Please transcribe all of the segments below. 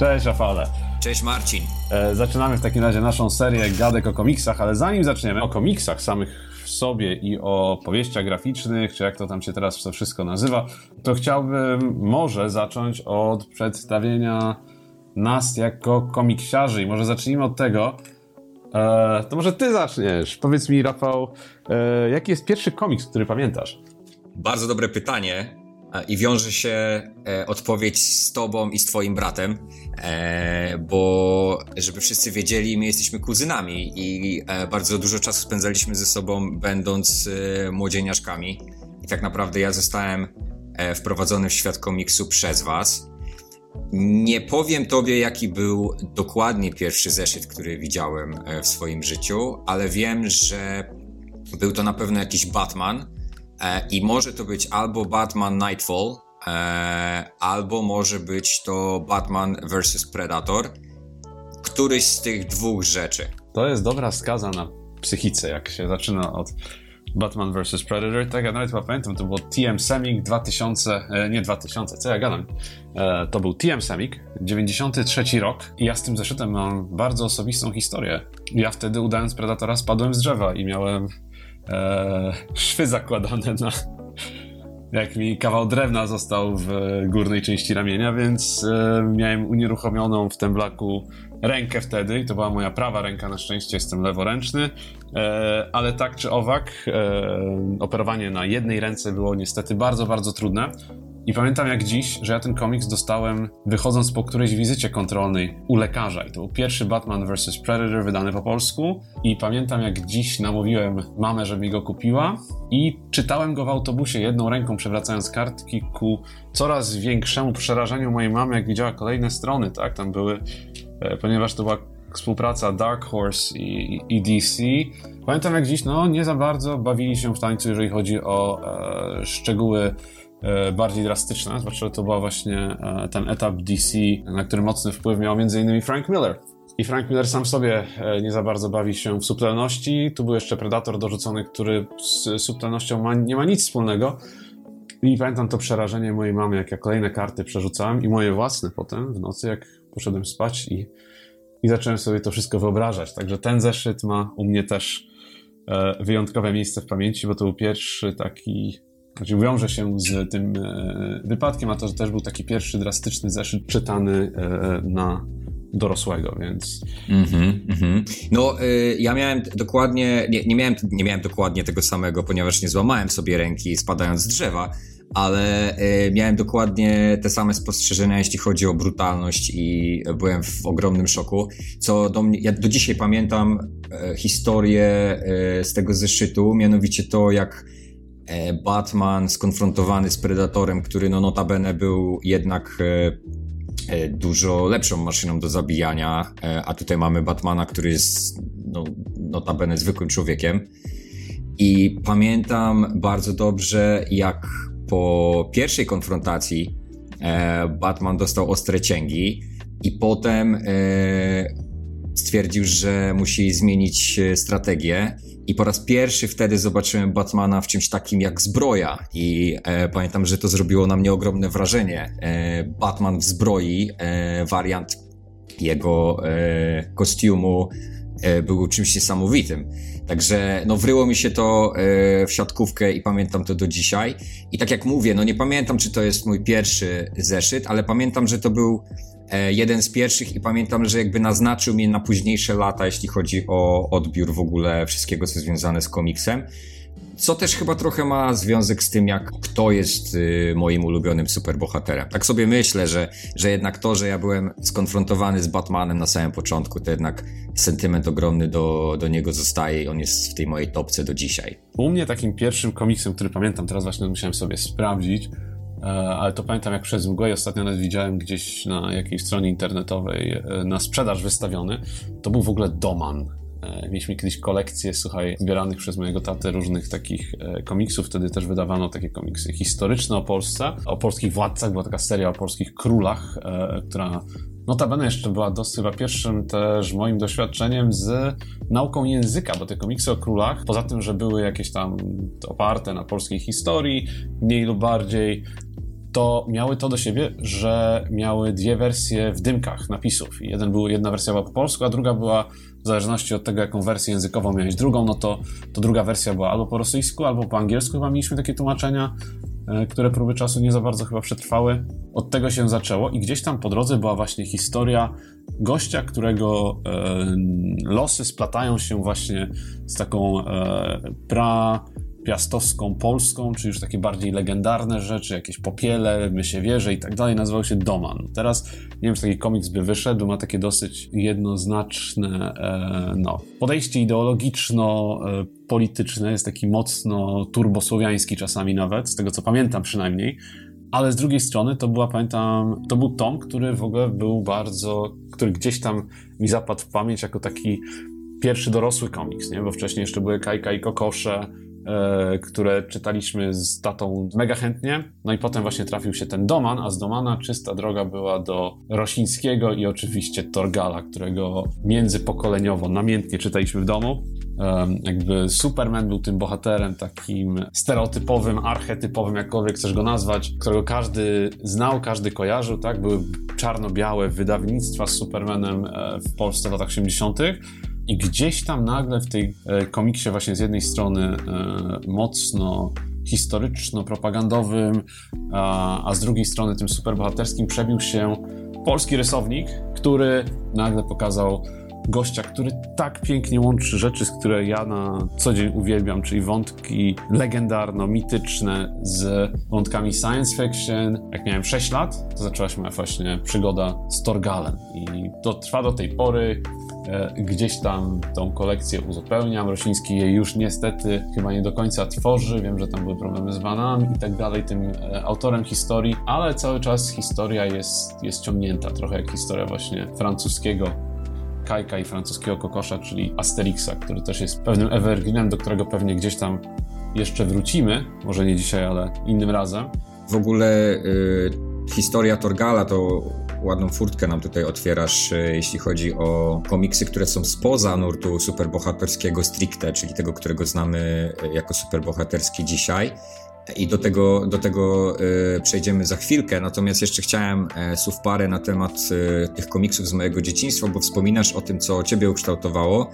Cześć Rafale. Cześć Marcin. Zaczynamy w takim razie naszą serię gadek o komiksach, ale zanim zaczniemy o komiksach samych w sobie i o powieściach graficznych, czy jak to tam się teraz to wszystko nazywa, to chciałbym może zacząć od przedstawienia nas jako komiksiarzy i może zacznijmy od tego, to może ty zaczniesz. Powiedz mi Rafał, jaki jest pierwszy komiks, który pamiętasz? Bardzo dobre pytanie. I wiąże się odpowiedź z tobą i z twoim bratem, bo żeby wszyscy wiedzieli, my jesteśmy kuzynami i bardzo dużo czasu spędzaliśmy ze sobą, będąc młodzieniaszkami. I tak naprawdę ja zostałem wprowadzony w świat komiksu przez was. Nie powiem tobie, jaki był dokładnie pierwszy zeszyt, który widziałem w swoim życiu, ale wiem, że był to na pewno jakiś Batman. I może to być albo Batman Knightfall, albo może być to Batman vs Predator. Któryś z tych dwóch rzeczy. To jest dobra skaza na psychice, jak się zaczyna od Batman vs Predator. Tak, ja nawet pamiętam, to było TM Semik 2000, nie 2000, co ja gadam. To był TM Semik, 93 rok i ja z tym zeszytem mam bardzo osobistą historię. Ja wtedy udając Predatora spadłem z drzewa i miałem szwy zakładane na... Jak mi kawał drewna został w górnej części ramienia, więc miałem unieruchomioną w temblaku rękę wtedy i to była moja prawa ręka, na szczęście jestem leworęczny, ale tak czy owak operowanie na jednej ręce było niestety bardzo, bardzo trudne i pamiętam jak dziś, że ja ten komiks dostałem wychodząc po którejś wizycie kontrolnej u lekarza i to był pierwszy Batman vs Predator wydany po polsku i pamiętam jak dziś namówiłem mamę, żeby mi go kupiła i czytałem go w autobusie jedną ręką przewracając kartki ku coraz większemu przerażeniu mojej mamy, jak widziała kolejne strony, tak, tam były, ponieważ to była współpraca Dark Horse i DC. Pamiętam jak dziś, no nie za bardzo bawili się w tańcu, jeżeli chodzi o szczegóły bardziej drastyczne, zwłaszcza że to był właśnie ten etap DC, na który mocny wpływ miał m.in. Frank Miller. I Frank Miller sam w sobie nie za bardzo bawi się w subtelności. Tu był jeszcze Predator dorzucony, który z subtelnością nie ma nic wspólnego. I pamiętam to przerażenie mojej mamy, jak ja kolejne karty przerzucałem i moje własne potem w nocy, jak poszedłem spać i zacząłem sobie to wszystko wyobrażać. Także ten zeszyt ma u mnie też wyjątkowe miejsce w pamięci, bo to był pierwszy taki... Znaczy wiąże się z tym wypadkiem, a to że też był taki pierwszy drastyczny zeszyt czytany na dorosłego, więc... No, ja miałem dokładnie... Nie miałem dokładnie tego samego, ponieważ nie złamałem sobie ręki spadając z drzewa, ale miałem dokładnie te same spostrzeżenia, jeśli chodzi o brutalność i byłem w ogromnym szoku. Co do mnie, ja do dzisiaj pamiętam historię z tego zeszytu, mianowicie to, jak Batman skonfrontowany z Predatorem, który no notabene był jednak dużo lepszą maszyną do zabijania, a tutaj mamy Batmana, który jest no, notabene zwykłym człowiekiem. I pamiętam bardzo dobrze, jak po pierwszej konfrontacji Batman dostał ostre cięgi i potem stwierdził, że musi zmienić strategię. I po raz pierwszy wtedy zobaczyłem Batmana w czymś takim jak zbroja i pamiętam, że to zrobiło na mnie ogromne wrażenie. Batman w zbroi, wariant jego kostiumu był czymś niesamowitym. Także no wryło mi się to w siatkówkę i pamiętam to do dzisiaj. I tak jak mówię, no nie pamiętam, czy to jest mój pierwszy zeszyt, ale pamiętam, że to był jeden z pierwszych i pamiętam, że jakby naznaczył mnie na późniejsze lata, jeśli chodzi o odbiór w ogóle wszystkiego, co związane z komiksem. Co też chyba trochę ma związek z tym, jak kto jest moim ulubionym superbohaterem. Tak sobie myślę, że jednak to, że ja byłem skonfrontowany z Batmanem na samym początku, to jednak sentyment ogromny do niego zostaje i on jest w tej mojej topce do dzisiaj. U mnie takim pierwszym komiksem, który pamiętam, teraz właśnie musiałem sobie sprawdzić, ale to pamiętam jak przez mgłę i ostatnio nawet widziałem gdzieś na jakiejś stronie internetowej na sprzedaż wystawiony, to był w ogóle Doman. Mieliśmy kiedyś kolekcję, słuchaj, zbieranych przez mojego tatę różnych takich komiksów, wtedy też wydawano takie komiksy historyczne o Polsce, o polskich władcach, była taka seria o polskich królach, która notabene jeszcze była chyba pierwszym też moim doświadczeniem z nauką języka, bo te komiksy o królach, poza tym, że były jakieś tam oparte na polskiej historii, mniej lub bardziej to miały to do siebie, że miały dwie wersje w dymkach napisów. Jedna wersja była po polsku, a druga była, w zależności od tego, jaką wersję językową miałeś drugą, no to druga wersja była albo po rosyjsku, albo po angielsku. Chyba mieliśmy takie tłumaczenia, które próby czasu nie za bardzo chyba przetrwały. Od tego się zaczęło i gdzieś tam po drodze była właśnie historia gościa, którego losy splatają się właśnie z taką piastowską Polską, czy już takie bardziej legendarne rzeczy, jakieś Popiele, Mysieewierze i tak dalej, nazywał się Doma. No teraz nie wiem, czy taki komiks by wyszedł, ma takie dosyć jednoznaczne podejście ideologiczno-polityczne, jest taki mocno turbosłowiański czasami nawet, z tego co pamiętam przynajmniej, ale z drugiej strony to był tom, który w ogóle był który gdzieś tam mi zapadł w pamięć jako taki pierwszy dorosły komiks, nie? Bo wcześniej jeszcze były Kajka i Kokosze, które czytaliśmy z tatą mega chętnie. No i potem właśnie trafił się ten Doman, a z Domana czysta droga była do Rosińskiego i oczywiście Thorgala, którego międzypokoleniowo namiętnie czytaliśmy w domu. Jakby Superman był tym bohaterem takim stereotypowym, archetypowym, jakkolwiek chcesz go nazwać, którego każdy znał, każdy kojarzył, tak? Były czarno-białe wydawnictwa z Supermanem w Polsce w latach 80. I gdzieś tam nagle w tej komiksie właśnie z jednej strony mocno historyczno-propagandowym, a z drugiej strony tym superbohaterskim przebił się polski rysownik, który nagle pokazał gościa, który tak pięknie łączy rzeczy, z które ja na co dzień uwielbiam, czyli wątki legendarno-mityczne z wątkami science fiction. Jak miałem 6 lat, to zaczęła się moja właśnie przygoda z Thorgalem i to trwa do tej pory. Gdzieś tam tą kolekcję uzupełniam. Rosiński jej już niestety chyba nie do końca tworzy. Wiem, że tam były problemy z banami i tak dalej, tym autorem historii, ale cały czas historia jest ciągnięta. Trochę jak historia właśnie francuskiego Kajka i francuskiego Kokosza, czyli Asterixa, który też jest pewnym evergreenem, do którego pewnie gdzieś tam jeszcze wrócimy. Może nie dzisiaj, ale innym razem. W ogóle historia Thorgala to ładną furtkę nam tutaj otwierasz, jeśli chodzi o komiksy, które są spoza nurtu superbohaterskiego stricte, czyli tego, którego znamy jako superbohaterski dzisiaj. I do tego przejdziemy za chwilkę, natomiast jeszcze chciałem słów parę na temat tych komiksów z mojego dzieciństwa, bo wspominasz o tym, co ciebie ukształtowało.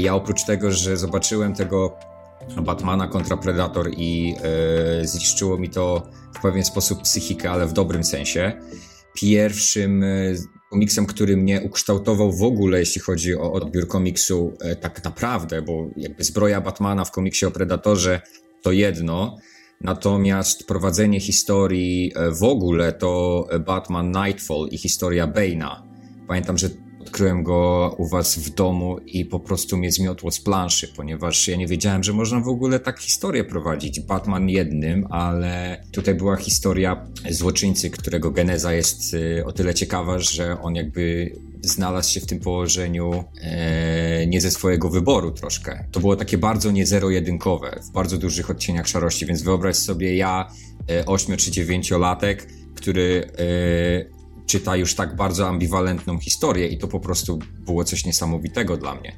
Ja oprócz tego, że zobaczyłem tego Batmana kontra Predator i zniszczyło mi to w pewien sposób psychikę, ale w dobrym sensie. Pierwszym komiksem, który mnie ukształtował w ogóle, jeśli chodzi o odbiór komiksu tak naprawdę, bo jakby zbroja Batmana w komiksie o Predatorze to jedno, natomiast prowadzenie historii w ogóle to Batman Knightfall i historia Bane'a. Pamiętam, że odkryłem go u was w domu i po prostu mnie zmiotło z planszy, ponieważ ja nie wiedziałem, że można w ogóle tak historię prowadzić. Batman jednym, ale tutaj była historia złoczyńcy, którego geneza jest o tyle ciekawa, że on jakby znalazł się w tym położeniu nie ze swojego wyboru troszkę. To było takie bardzo nie zero-jedynkowe, w bardzo dużych odcieniach szarości, więc wyobraź sobie ja, 8 czy 9-latek, który czyta już tak bardzo ambiwalentną historię i to po prostu było coś niesamowitego dla mnie.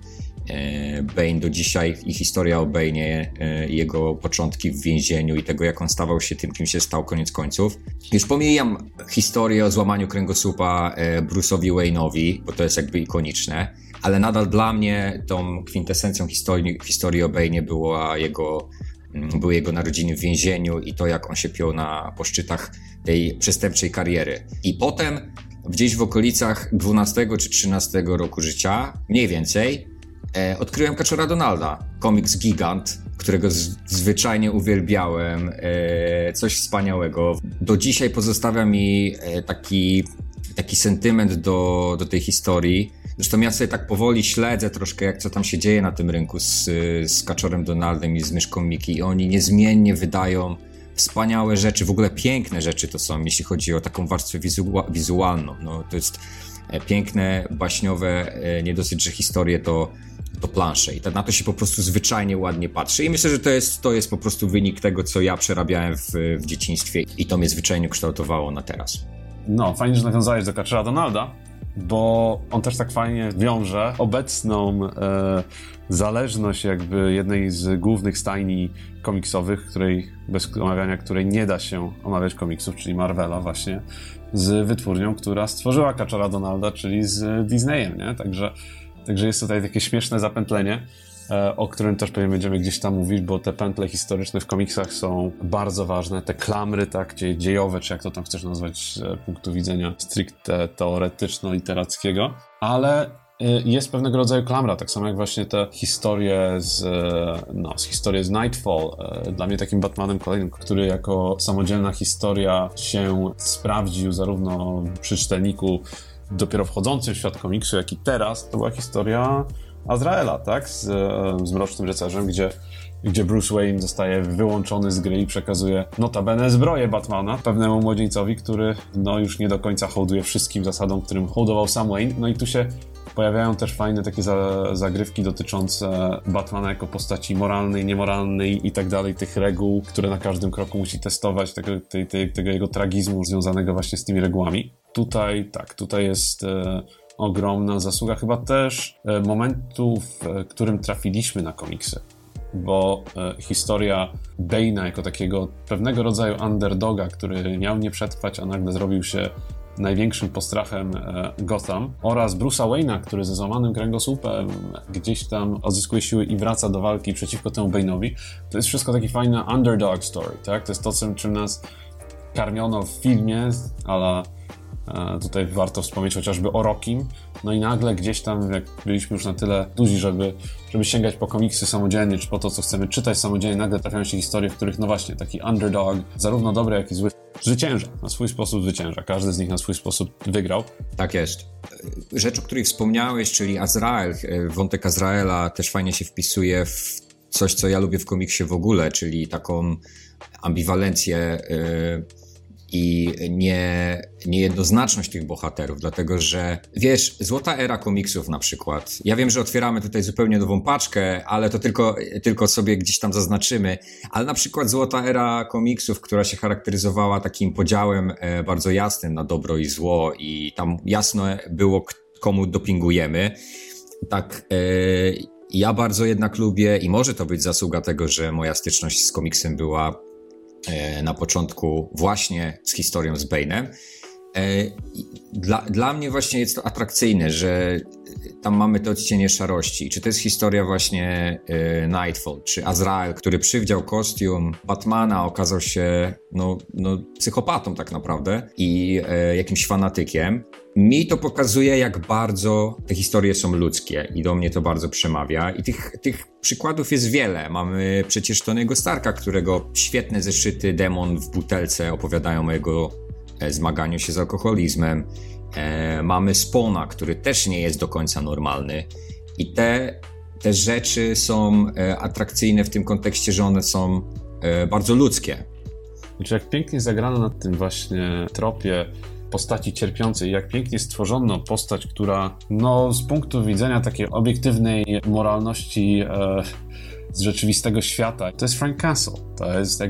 Bane do dzisiaj i historia o Bane'ie, jego początki w więzieniu i tego, jak on stawał się tym, kim się stał koniec końców. Już pomijam historię o złamaniu kręgosłupa Bruce'owi Wayne'owi, bo to jest jakby ikoniczne, ale nadal dla mnie tą kwintesencją historii o Bane'ie były jego narodziny w więzieniu i to, jak on się piął na szczytach tej przestępczej kariery. I potem gdzieś w okolicach 12 czy 13 roku życia, mniej więcej, odkryłem Kaczora Donalda, komiks gigant, którego zwyczajnie uwielbiałem, coś wspaniałego. Do dzisiaj pozostawia mi taki sentyment do tej historii. Zresztą ja sobie tak powoli śledzę troszkę, jak co tam się dzieje na tym rynku z Kaczorem Donaldem i z Myszką Miki i oni niezmiennie wydają wspaniałe rzeczy, w ogóle piękne rzeczy to są, jeśli chodzi o taką warstwę wizualną. No, to jest piękne, baśniowe, nie dosyć, że historie to plansze i na to się po prostu zwyczajnie ładnie patrzy i myślę, że to jest po prostu wynik tego, co ja przerabiałem w dzieciństwie i to mnie zwyczajnie kształtowało na teraz. No, fajnie, że nawiązałeś do Kaczora Donalda, bo on też tak fajnie wiąże obecną zależność jakby jednej z głównych stajni komiksowych, której, bez omawiania której nie da się omawiać komiksów, czyli Marvela właśnie, z wytwórnią, która stworzyła Kaczora Donalda, czyli z Disneyem, nie? Także jest tutaj takie śmieszne zapętlenie, o którym też pewnie będziemy gdzieś tam mówić, bo te pętle historyczne w komiksach są bardzo ważne, te klamry, tak, dziejowe, czy jak to tam chcesz nazwać z punktu widzenia stricte teoretyczno-literackiego, ale jest pewnego rodzaju klamra, tak samo jak właśnie te historie z Knightfall. Dla mnie takim Batmanem kolejnym, który jako samodzielna historia się sprawdził zarówno przy czytelniku dopiero wchodzącym w świat komiksu, jak i teraz, to była historia Azraela, tak? Z Mrocznym Rycerzem, gdzie Bruce Wayne zostaje wyłączony z gry i przekazuje notabene zbroję Batmana pewnemu młodzieńcowi, który już nie do końca hołduje wszystkim zasadom, którym hołdował sam Wayne. No i tu się pojawiają też fajne takie zagrywki dotyczące Batmana jako postaci moralnej, niemoralnej i tak dalej, tych reguł, które na każdym kroku musi testować, tego jego tragizmu związanego właśnie z tymi regułami. Tutaj jest ogromna zasługa chyba też momentu, w którym trafiliśmy na komiksy, bo historia Bane'a jako takiego pewnego rodzaju underdoga, który miał nie przetrwać, a nagle zrobił się największym postrachem Gotham, oraz Bruce'a Wayne'a, który ze złamanym kręgosłupem gdzieś tam odzyskuje siły i wraca do walki przeciwko temu Bane'owi, to jest wszystko taki fajny underdog story, tak? To jest to, czym nas karmiono w filmie, ale tutaj warto wspomnieć chociażby o Rockim. No i nagle gdzieś tam, jak byliśmy już na tyle duzi, żeby sięgać po komiksy samodzielnie, czy po to, co chcemy czytać samodzielnie, nagle trafiają się historie, w których no właśnie taki underdog, zarówno dobry, jak i zły, zwycięża. Na swój sposób zwycięża. Każdy z nich na swój sposób wygrał. Tak jest. Rzecz, o której wspomniałeś, czyli Azrael, wątek Azraela też fajnie się wpisuje w coś, co ja lubię w komiksie w ogóle, czyli taką ambiwalencję i niejednoznaczność tych bohaterów, dlatego że, wiesz, złota era komiksów na przykład. Ja wiem, że otwieramy tutaj zupełnie nową paczkę, ale to tylko sobie gdzieś tam zaznaczymy, ale na przykład złota era komiksów, która się charakteryzowała takim podziałem bardzo jasnym na dobro i zło i tam jasno było, komu dopingujemy. Tak, ja bardzo jednak lubię i może to być zasługa tego, że moja styczność z komiksem była na początku właśnie z historią z Bane'em. Dla mnie właśnie jest to atrakcyjne, że tam mamy to odcienie szarości. Czy to jest historia właśnie Knightfall, czy Azrael, który przywdział kostium Batmana, okazał się psychopatą tak naprawdę i jakimś fanatykiem. Mi to pokazuje, jak bardzo te historie są ludzkie i do mnie to bardzo przemawia i tych przykładów jest wiele. Mamy przecież Tony'ego Starka, którego świetne zeszyty Demon w butelce opowiadają o jego zmaganiu się z alkoholizmem. Mamy Spawna, który też nie jest do końca normalny i te rzeczy są atrakcyjne w tym kontekście, że one są bardzo ludzkie. Znaczy, jak pięknie zagrano na tym właśnie tropie postaci cierpiącej, jak pięknie stworzono postać, która z punktu widzenia takiej obiektywnej moralności z rzeczywistego świata, to jest Frank Castle, to jest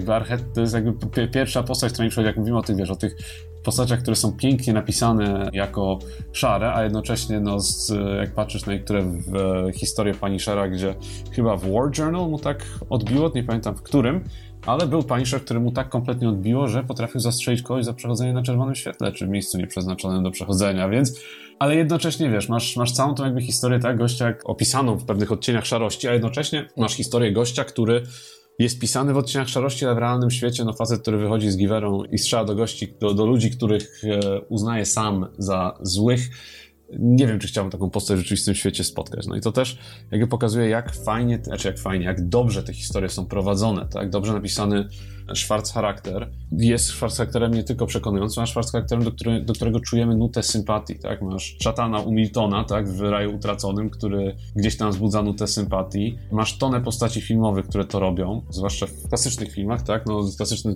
jakby pierwsza postać, która mi przychodzi, jak mówimy o tych, wiesz, o tych postaciach, które są pięknie napisane jako szare, a jednocześnie jak patrzysz na niektóre historie Punishera, gdzie chyba w War Journal mu tak odbiło, nie pamiętam w którym, ale był Punisher, który mu tak kompletnie odbiło, że potrafił zastrzelić kogoś za przechodzenie na czerwonym świetle, czy w miejscu nieprzeznaczonym do przechodzenia, więc... Ale jednocześnie, wiesz, masz całą tą jakby historię tak gościa opisaną w pewnych odcieniach szarości, a jednocześnie masz historię gościa, który jest pisany w odcieniach szarości, ale w realnym świecie facet, który wychodzi z giwerą i strzela do gości, do ludzi, których uznaje sam za złych. Nie wiem, czy chciałbym taką postać w rzeczywistym świecie spotkać. No i to też jakby pokazuje, jak dobrze te historie są prowadzone, tak? Dobrze napisany Schwarzcharakter jest Schwarzcharakterem nie tylko przekonującym, a Schwarzcharakterem, do którego czujemy nutę sympatii, tak? Masz szatana u Miltona, tak? W Raju Utraconym, który gdzieś tam wzbudza nutę sympatii. Masz tonę postaci filmowych, które to robią, zwłaszcza w klasycznych filmach, tak?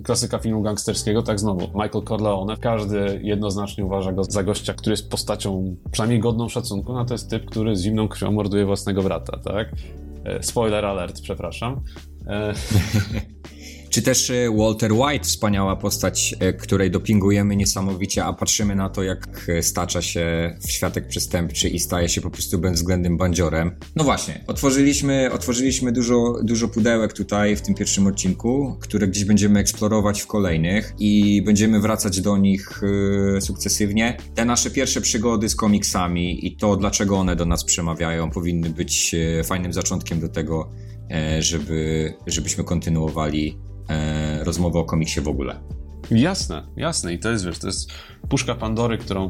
Klasyka filmu gangsterskiego, tak? Znowu Michael Corleone. Każdy jednoznacznie uważa go za gościa, który jest postacią przynajmniej godną szacunku, to jest typ, który z zimną krwią morduje własnego brata, tak? Spoiler alert, przepraszam. Czy też Walter White, wspaniała postać, której dopingujemy niesamowicie, a patrzymy na to, jak stacza się w światek przestępczy i staje się po prostu bezwzględnym bandziorem. No właśnie, otworzyliśmy dużo pudełek tutaj w tym pierwszym odcinku, które gdzieś będziemy eksplorować w kolejnych i będziemy wracać do nich sukcesywnie. Te nasze pierwsze przygody z komiksami i to, dlaczego one do nas przemawiają, powinny być fajnym zaczątkiem do tego, żebyśmy kontynuowali rozmowę o komiksie w ogóle. Jasne, jasne. I to jest, wiesz, to jest puszka Pandory, którą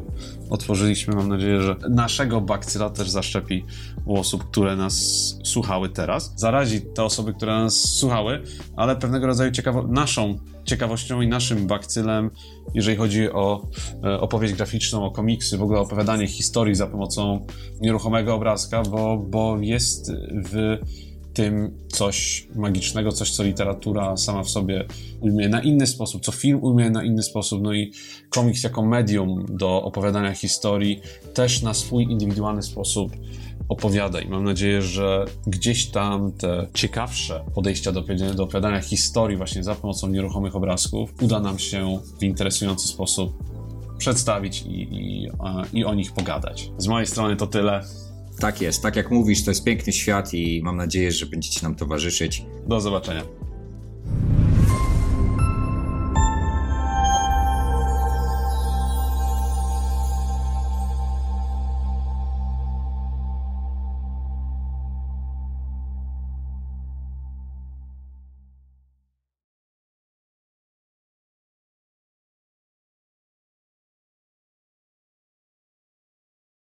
otworzyliśmy. Mam nadzieję, że naszego bakcyla też zaszczepi u osób, które nas słuchały teraz. Zarazi te osoby, które nas słuchały, ale pewnego rodzaju naszą ciekawością i naszym bakcylem, jeżeli chodzi o opowieść graficzną, o komiksy, w ogóle opowiadanie historii za pomocą nieruchomego obrazka, bo jest w tym coś magicznego, coś, co literatura sama w sobie ujmuje na inny sposób, co film ujmuje na inny sposób, no i komiks jako medium do opowiadania historii też na swój indywidualny sposób opowiada i mam nadzieję, że gdzieś tam te ciekawsze podejścia do opowiadania historii właśnie za pomocą nieruchomych obrazków uda nam się w interesujący sposób przedstawić i o nich pogadać. Z mojej strony to tyle. Tak jest, tak jak mówisz, to jest piękny świat i mam nadzieję, że będziecie nam towarzyszyć. Do zobaczenia.